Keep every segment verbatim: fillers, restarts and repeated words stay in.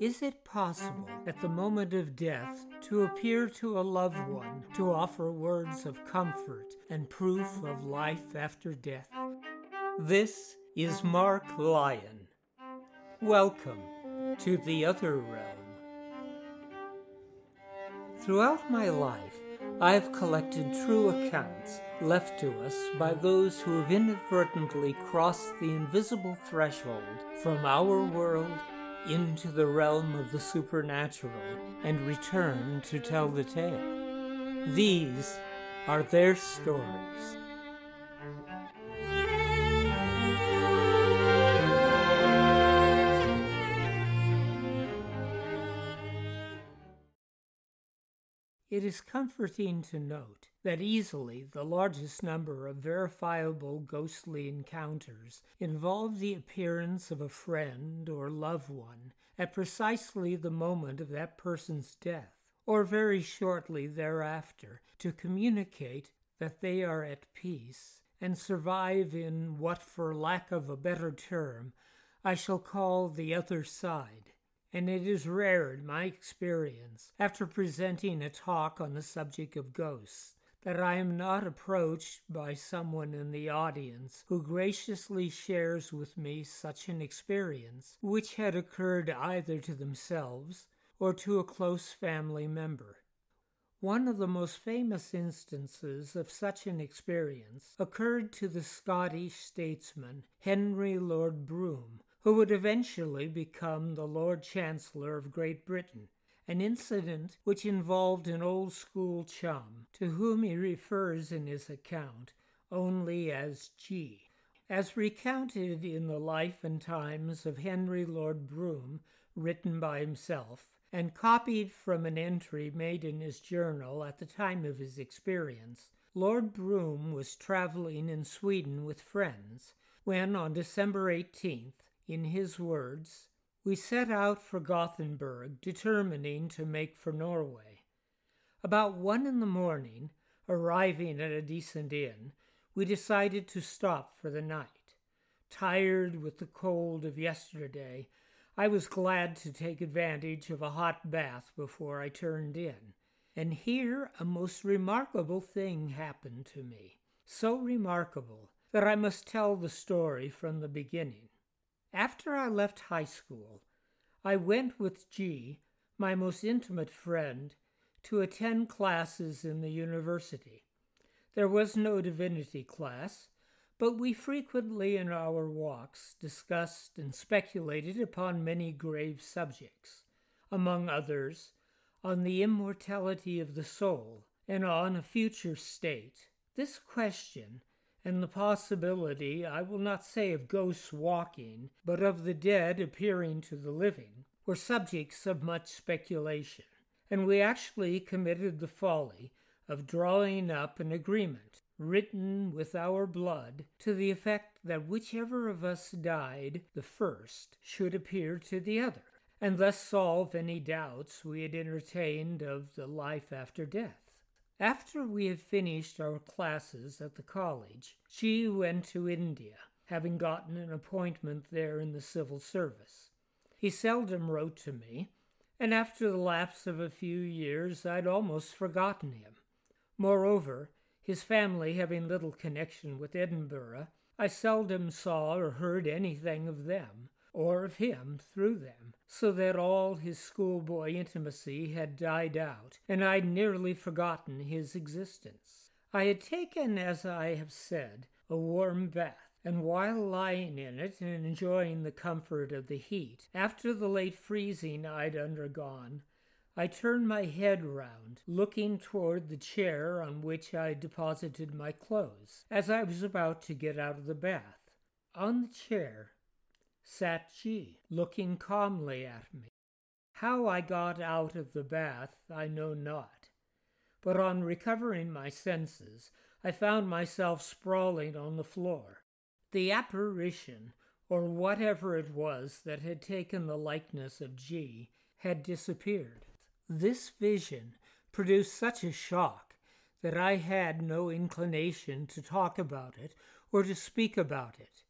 Is it possible, at the moment of death, to appear to a loved one, to offer words of comfort and proof of life after death? This is Mark Lyon. Welcome to the Other Realm. Throughout my life, I have collected true accounts left to us by those who have inadvertently crossed the invisible threshold from our world into the realm of the supernatural and return to tell the tale. These are their stories. It is comforting to note that easily the largest number of verifiable ghostly encounters involve the appearance of a friend or loved one at precisely the moment of that person's death, or very shortly thereafter, to communicate that they are at peace and survive in what, for lack of a better term, I shall call the other side. And it is rare in my experience, after presenting a talk on the subject of ghosts, that I am not approached by someone in the audience who graciously shares with me such an experience, which had occurred either to themselves or to a close family member. One of the most famous instances of such an experience occurred to the Scottish statesman Henry Lord Brougham, who would eventually become the Lord Chancellor of Great Britain, an incident which involved an old school chum, to whom he refers in his account only as G. As recounted in The Life and Times of Henry Lord Brougham, written by himself, and copied from an entry made in his journal at the time of his experience, Lord Brougham was travelling in Sweden with friends, when on December eighteenth, in his words, we set out for Gothenburg, determining to make for Norway. About one in the morning, arriving at a decent inn, we decided to stop for the night. Tired with the cold of yesterday, I was glad to take advantage of a hot bath before I turned in. And here a most remarkable thing happened to me, so remarkable that I must tell the story from the beginning. After I left high school, I went with G, my most intimate friend, to attend classes in the university. There was no divinity class, but we frequently in our walks discussed and speculated upon many grave subjects, among others, on the immortality of the soul and on a future state. This question, and the possibility, I will not say of ghosts walking, but of the dead appearing to the living, were subjects of much speculation, and we actually committed the folly of drawing up an agreement, written with our blood, to the effect that whichever of us died the first should appear to the other, and thus solve any doubts we had entertained of the life after death. After we had finished our classes at the college, she went to India, having gotten an appointment there in the civil service. He seldom wrote to me, and after the lapse of a few years I'd almost forgotten him. Moreover, his family having little connection with Edinburgh, I seldom saw or heard anything of them, or of him through them, so that all his schoolboy intimacy had died out, and I'd nearly forgotten his existence. I had taken, as I have said, a warm bath, and while lying in it and enjoying the comfort of the heat, after the late freezing I'd undergone, I turned my head round, looking toward the chair on which I deposited my clothes, as I was about to get out of the bath. On the chair sat she, looking calmly at me. How I got out of the bath I know not, but on recovering my senses I found myself sprawling on the floor. The apparition, or whatever it was that had taken the likeness of G, had disappeared. This vision produced such a shock that I had no inclination to talk about it or to speak about it.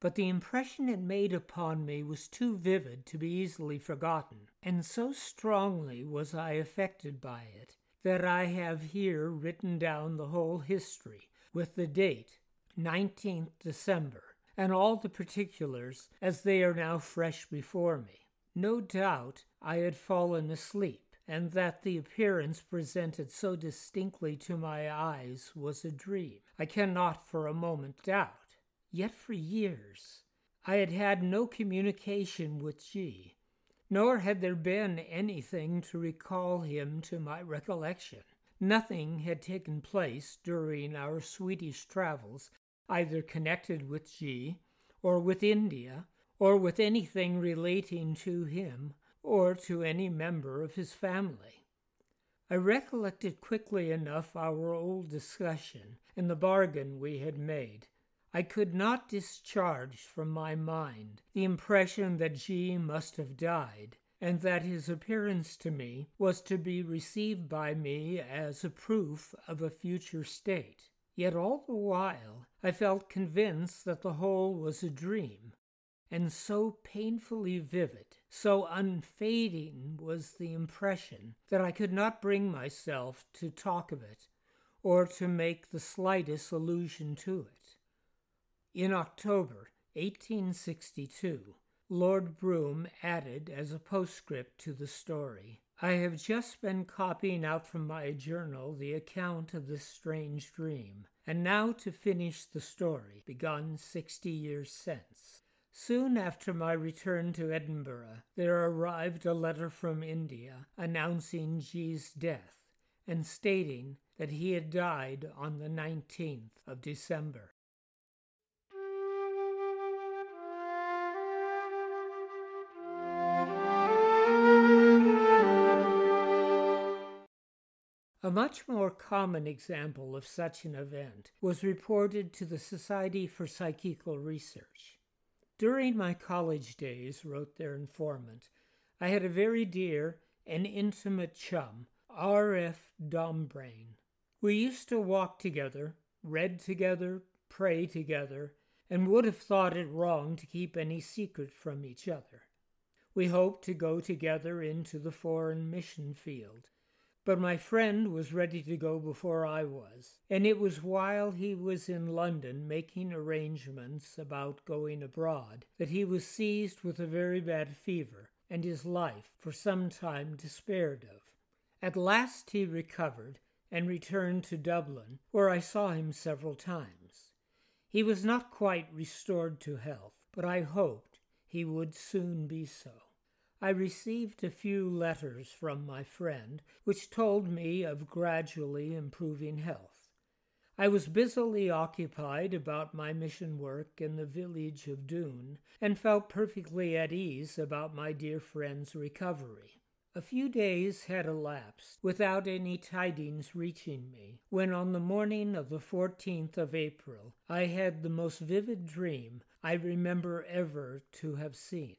but the impression it made upon me was too vivid to be easily forgotten, and so strongly was I affected by it that I have here written down the whole history, with the date, nineteenth December, and all the particulars as they are now fresh before me. No doubt I had fallen asleep, and that the appearance presented so distinctly to my eyes was a dream. I cannot for a moment doubt. Yet for years I had had no communication with G, nor had there been anything to recall him to my recollection. Nothing had taken place during our Swedish travels, either connected with G, or with India, or with anything relating to him, or to any member of his family. I recollected quickly enough our old discussion and the bargain we had made. I could not discharge from my mind the impression that G must have died, and that his appearance to me was to be received by me as a proof of a future state. Yet all the while I felt convinced that the whole was a dream, and so painfully vivid, so unfading was the impression, that I could not bring myself to talk of it, or to make the slightest allusion to it. In October eighteen sixty-two, Lord Brougham added as a postscript to the story, "I have just been copying out from my journal the account of this strange dream, and now to finish the story, begun sixty years since. Soon after my return to Edinburgh, there arrived a letter from India announcing G's death, and stating that he had died on the nineteenth of December. A much more common example of such an event was reported to the Society for Psychical Research. "During my college days," wrote their informant, "I had a very dear and intimate chum, R F Dombrain. We used to walk together, read together, pray together, and would have thought it wrong to keep any secret from each other. We hoped to go together into the foreign mission field, but my friend was ready to go before I was, and it was while he was in London making arrangements about going abroad that he was seized with a very bad fever, and his life for some time despaired of. At last he recovered and returned to Dublin, where I saw him several times. He was not quite restored to health, but I hoped he would soon be so. I received a few letters from my friend, which told me of gradually improving health. I was busily occupied about my mission work in the village of Dune, and felt perfectly at ease about my dear friend's recovery. A few days had elapsed without any tidings reaching me, when on the morning of the fourteenth of April I had the most vivid dream I remember ever to have seen.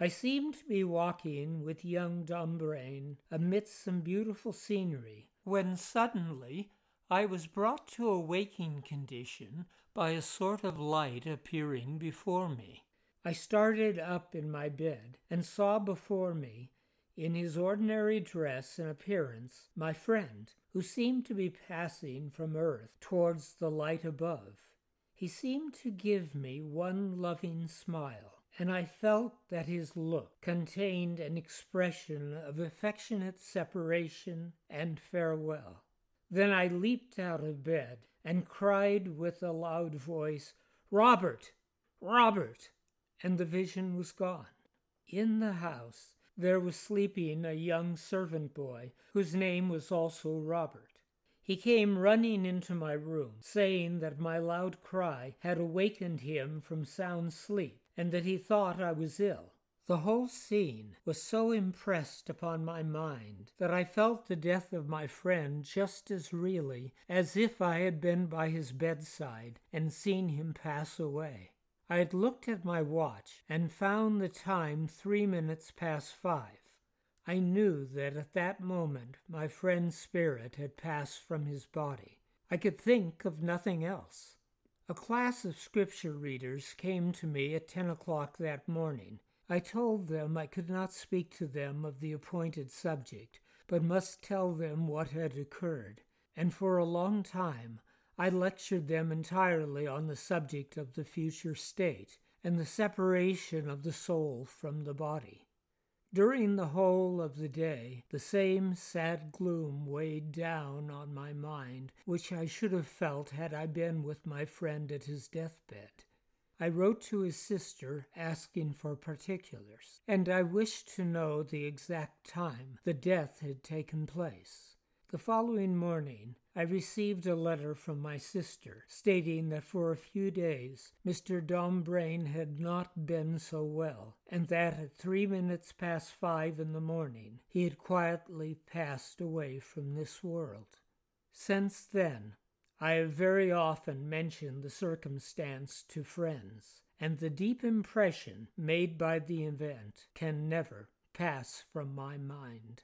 I seemed to be walking with young Dombrain amidst some beautiful scenery, when suddenly I was brought to a waking condition by a sort of light appearing before me. I started up in my bed, and saw before me, in his ordinary dress and appearance, my friend, who seemed to be passing from earth towards the light above. He seemed to give me one loving smile, and I felt that his look contained an expression of affectionate separation and farewell. Then I leaped out of bed and cried with a loud voice, 'Robert! Robert!' and the vision was gone. In the house there was sleeping a young servant boy, whose name was also Robert. He came running into my room, saying that my loud cry had awakened him from sound sleep, and that he thought I was ill. The whole scene was so impressed upon my mind that I felt the death of my friend just as really as if I had been by his bedside and seen him pass away. I had looked at my watch and found the time three minutes past five. I knew that at that moment my friend's spirit had passed from his body. I could think of nothing else. A class of scripture readers came to me at ten o'clock that morning. I told them I could not speak to them of the appointed subject, but must tell them what had occurred, and for a long time I lectured them entirely on the subject of the future state and the separation of the soul from the body. During the whole of the day, the same sad gloom weighed down on my mind, which I should have felt had I been with my friend at his deathbed. I wrote to his sister asking for particulars, and I wished to know the exact time the death had taken place. The following morning, I received a letter from my sister stating that for a few days Mister Dombrain had not been so well, and that at three minutes past five in the morning he had quietly passed away from this world. Since then, I have very often mentioned the circumstance to friends, and the deep impression made by the event can never pass from my mind.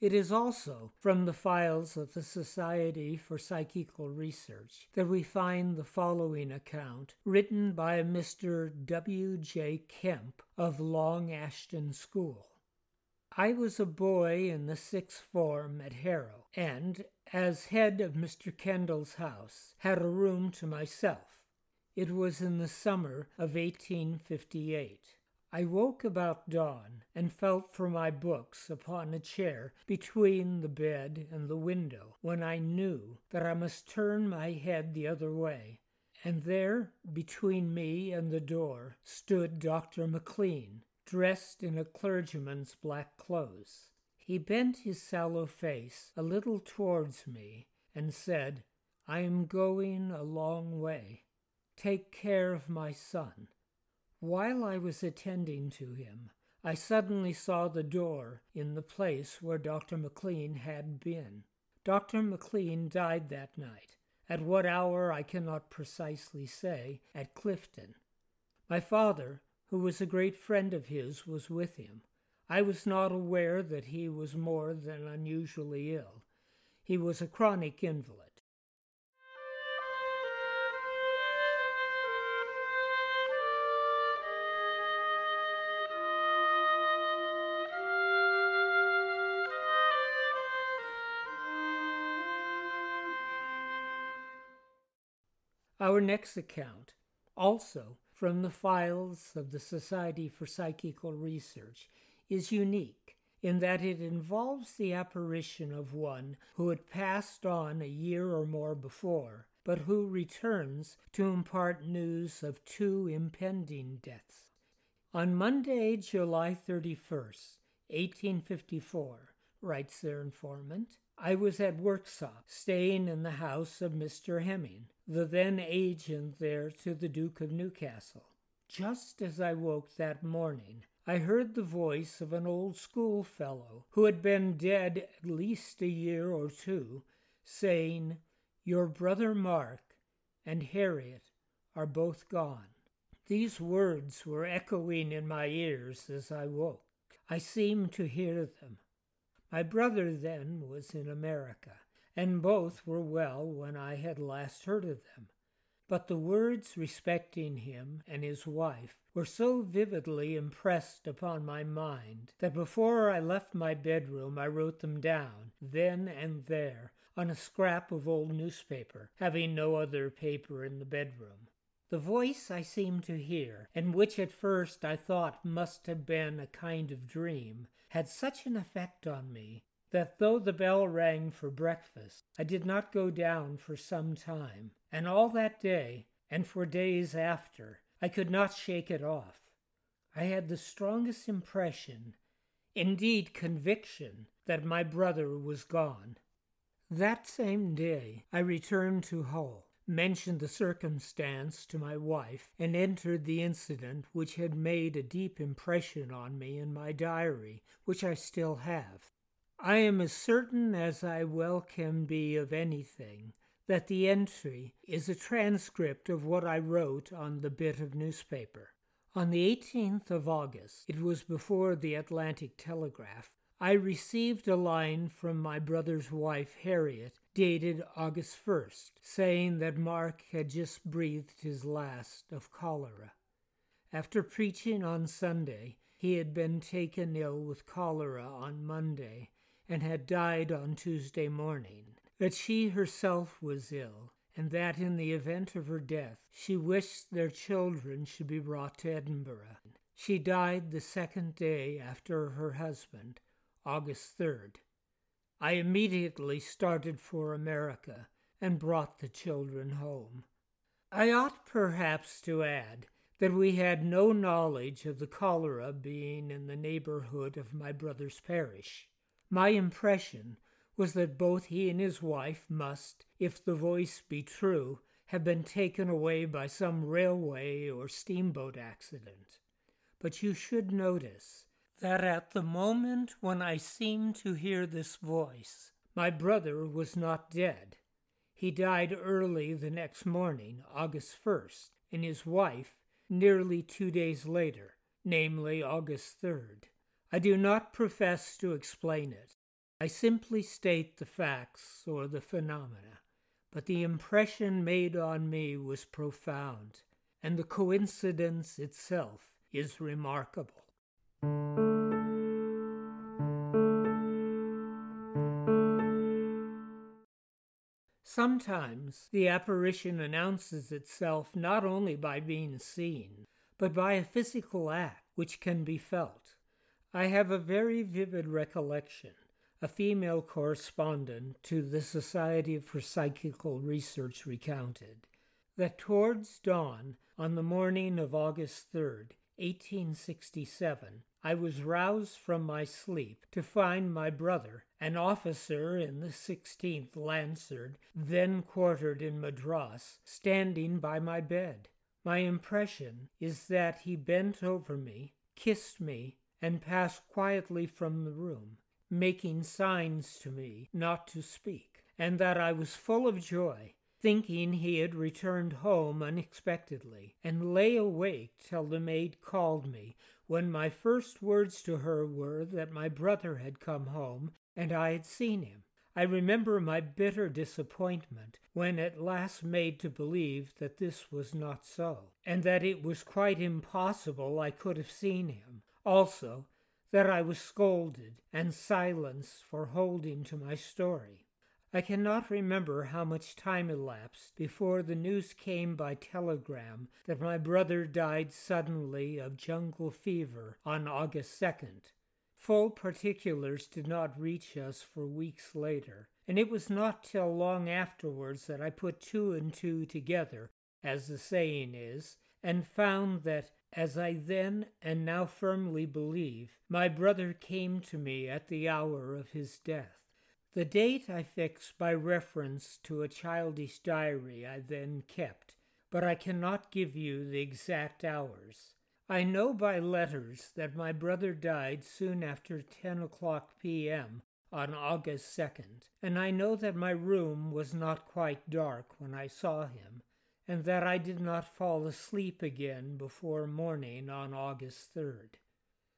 It is also from the files of the Society for Psychical Research that we find the following account, written by Mister W J Kemp of Long Ashton School. I was a boy in the sixth form at Harrow, and, as head of Mister Kendall's house, had a room to myself. It was in the summer of eighteen fifty-eight. I woke about dawn and felt for my books upon a chair between the bed and the window, when I knew that I must turn my head the other way, and there, between me and the door, stood Doctor MacLean, dressed in a clergyman's black clothes. He bent his sallow face a little towards me and said, "I am going a long way. Take care of my son." While I was attending to him, I suddenly saw the door in the place where Doctor MacLean had been. Doctor MacLean died that night, at what hour I cannot precisely say, at Clifton. My father, who was a great friend of his, was with him. I was not aware that he was more than unusually ill. He was a chronic invalid. Our next account, also from the files of the Society for Psychical Research, is unique in that it involves the apparition of one who had passed on a year or more before, but who returns to impart news of two impending deaths. On Monday, July thirty-first, eighteen fifty-four, writes their informant, I was at Worksop, staying in the house of Mister Hemming, the then agent there to the Duke of Newcastle. Just as I woke that morning, I heard the voice of an old schoolfellow, who had been dead at least a year or two, saying, "Your brother Mark and Harriet are both gone." These words were echoing in my ears as I woke. I seemed to hear them. My brother then was in America, and both were well when I had last heard of them. But the words respecting him and his wife were so vividly impressed upon my mind that before I left my bedroom I wrote them down, then and there, on a scrap of old newspaper, having no other paper in the bedroom. The voice I seemed to hear, and which at first I thought must have been a kind of dream, had such an effect on me that though the bell rang for breakfast, I did not go down for some time, and all that day, and for days after, I could not shake it off. I had the strongest impression, indeed conviction, that my brother was gone. That same day I returned to Hull, mentioned the circumstance to my wife, and entered the incident which had made a deep impression on me in my diary, which I still have. I am as certain as I well can be of anything that the entry is a transcript of what I wrote on the bit of newspaper. On the eighteenth of August, it was before the Atlantic Telegraph, I received a line from my brother's wife, Harriet, dated August first, saying that Mark had just breathed his last of cholera. After preaching on Sunday, he had been taken ill with cholera on Monday and had died on Tuesday morning, that she herself was ill, and that in the event of her death, she wished their children should be brought to Edinburgh. She died the second day after her husband, August third. I immediately started for America and brought the children home. I ought perhaps to add that we had no knowledge of the cholera being in the neighborhood of my brother's parish. My impression was that both he and his wife must, if the voice be true, have been taken away by some railway or steamboat accident. But you should notice that at the moment when I seemed to hear this voice, my brother was not dead. He died early the next morning, August first, and his wife nearly two days later, namely August third. I do not profess to explain it. I simply state the facts or the phenomena, but the impression made on me was profound, and the coincidence itself is remarkable. Sometimes the apparition announces itself not only by being seen, but by a physical act which can be felt. I have a very vivid recollection, a female correspondent to the Society for Psychical Research recounted, that towards dawn on the morning of August third, eighteen sixty-seven, I was roused from my sleep to find my brother, an officer in the sixteenth Lancers, then quartered in Madras, standing by my bed. My impression is that he bent over me, kissed me, and passed quietly from the room, making signs to me not to speak, and that I was full of joy, thinking he had returned home unexpectedly, and lay awake till the maid called me, when my first words to her were that my brother had come home and I had seen him. I remember my bitter disappointment when at last made to believe that this was not so, and that it was quite impossible I could have seen him. Also, that I was scolded and silenced for holding to my story. I cannot remember how much time elapsed before the news came by telegram that my brother died suddenly of jungle fever on August second. Full particulars did not reach us for weeks later, and it was not till long afterwards that I put two and two together, as the saying is, and found that, as I then and now firmly believe, my brother came to me at the hour of his death. The date I fixed by reference to a childish diary I then kept, but I cannot give you the exact hours. I know by letters that my brother died soon after ten o'clock p.m. on August second, and I know that my room was not quite dark when I saw him, and that I did not fall asleep again before morning on August third.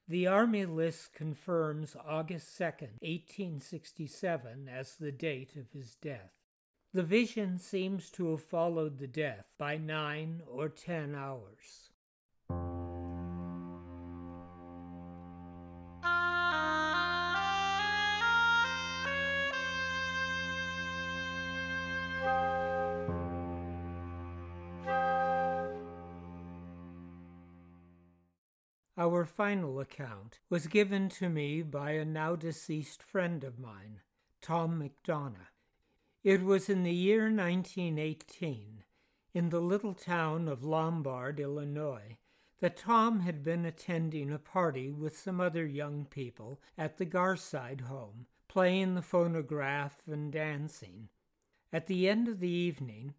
The Army List confirms August second, eighteen sixty-seven, as the date of his death. The vision seems to have followed the death by nine or ten hours. Our final account was given to me by a now-deceased friend of mine, Tom McDonough. It was in the year nineteen eighteen, in the little town of Lombard, Illinois, that Tom had been attending a party with some other young people at the Garside home, playing the phonograph and dancing. At the end of the evening,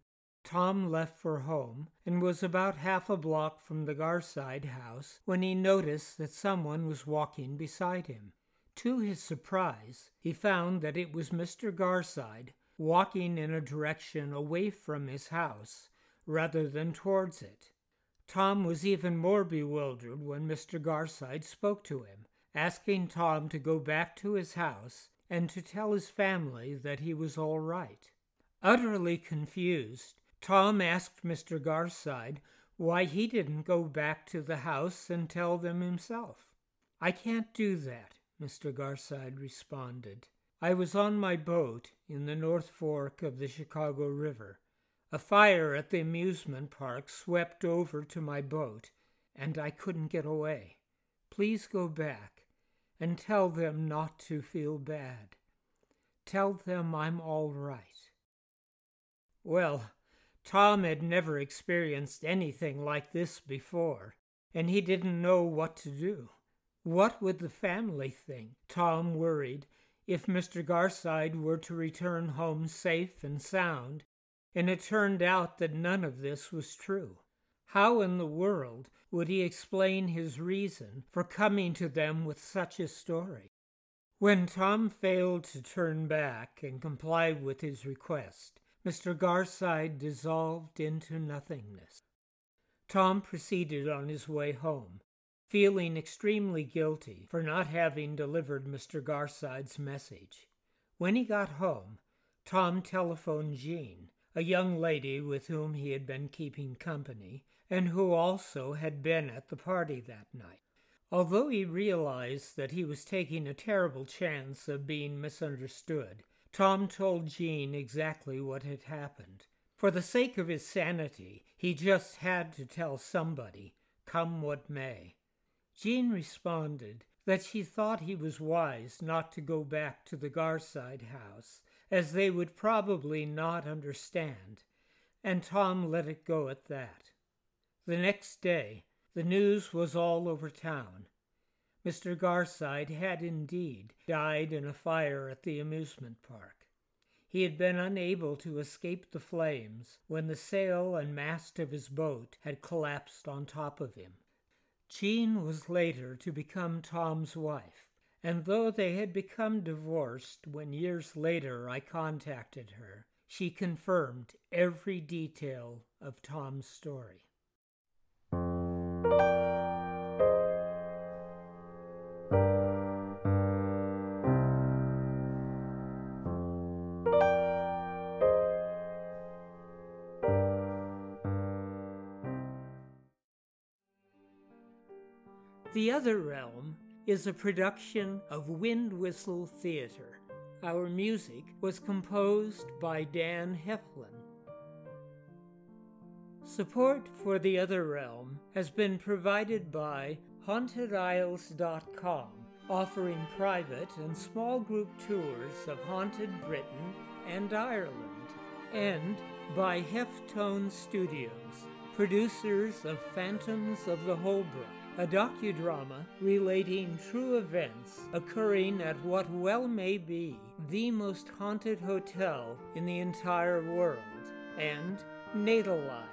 Tom left for home and was about half a block from the Garside house when he noticed that someone was walking beside him. To his surprise, he found that it was Mister Garside, walking in a direction away from his house rather than towards it. Tom was even more bewildered when Mister Garside spoke to him, asking Tom to go back to his house and to tell his family that he was all right. Utterly confused, Tom asked Mister Garside why he didn't go back to the house and tell them himself. "I can't do that," Mister Garside responded. "I was on my boat in the North Fork of the Chicago River. A fire at the amusement park swept over to my boat, and I couldn't get away. Please go back and tell them not to feel bad. Tell them I'm all right." Well, Tom had never experienced anything like this before, and he didn't know what to do. What would the family think, Tom worried, if Mister Garside were to return home safe and sound? And it turned out that none of this was true. How in the world would he explain his reason for coming to them with such a story? When Tom failed to turn back and comply with his request, Mister Garside dissolved into nothingness. Tom proceeded on his way home, feeling extremely guilty for not having delivered Mister Garside's message. When he got home, Tom telephoned Jean, a young lady with whom he had been keeping company, and who also had been at the party that night. Although he realized that he was taking a terrible chance of being misunderstood, Tom told Jean exactly what had happened. For the sake of his sanity, he just had to tell somebody, come what may. Jean responded that she thought he was wise not to go back to the Garside house, as they would probably not understand, and Tom let it go at that. The next day, the news was all over town. Mister Garside had indeed died in a fire at the amusement park. He had been unable to escape the flames when the sail and mast of his boat had collapsed on top of him. Jean was later to become Tom's wife, and though they had become divorced when years later I contacted her, she confirmed every detail of Tom's story. The Other Realm is a production of Wind Whistle Theatre. Our music was composed by Dan Heflin. Support for The Other Realm has been provided by haunted isles dot com, offering private and small group tours of haunted Britain and Ireland, and by Heftone Studios, producers of Phantoms of the Holbrook, a docudrama relating true events occurring at what well may be the most haunted hotel in the entire world, and Natalai,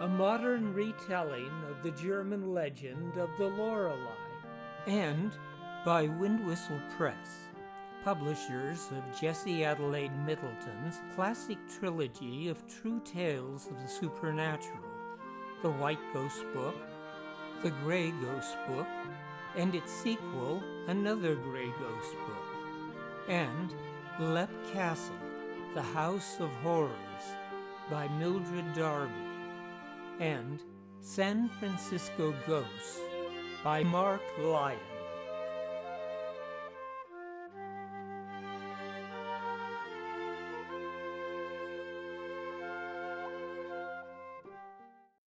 a modern retelling of the German legend of the Lorelei, and by Wind Whistle Press, publishers of Jessie Adelaide Middleton's classic trilogy of true tales of the supernatural, The White Ghost Book, The Grey Ghost Book, and its sequel, Another Grey Ghost Book, and Lepp Castle, The House of Horrors, by Mildred Darby, and San Francisco Ghosts, by Mark Lyon.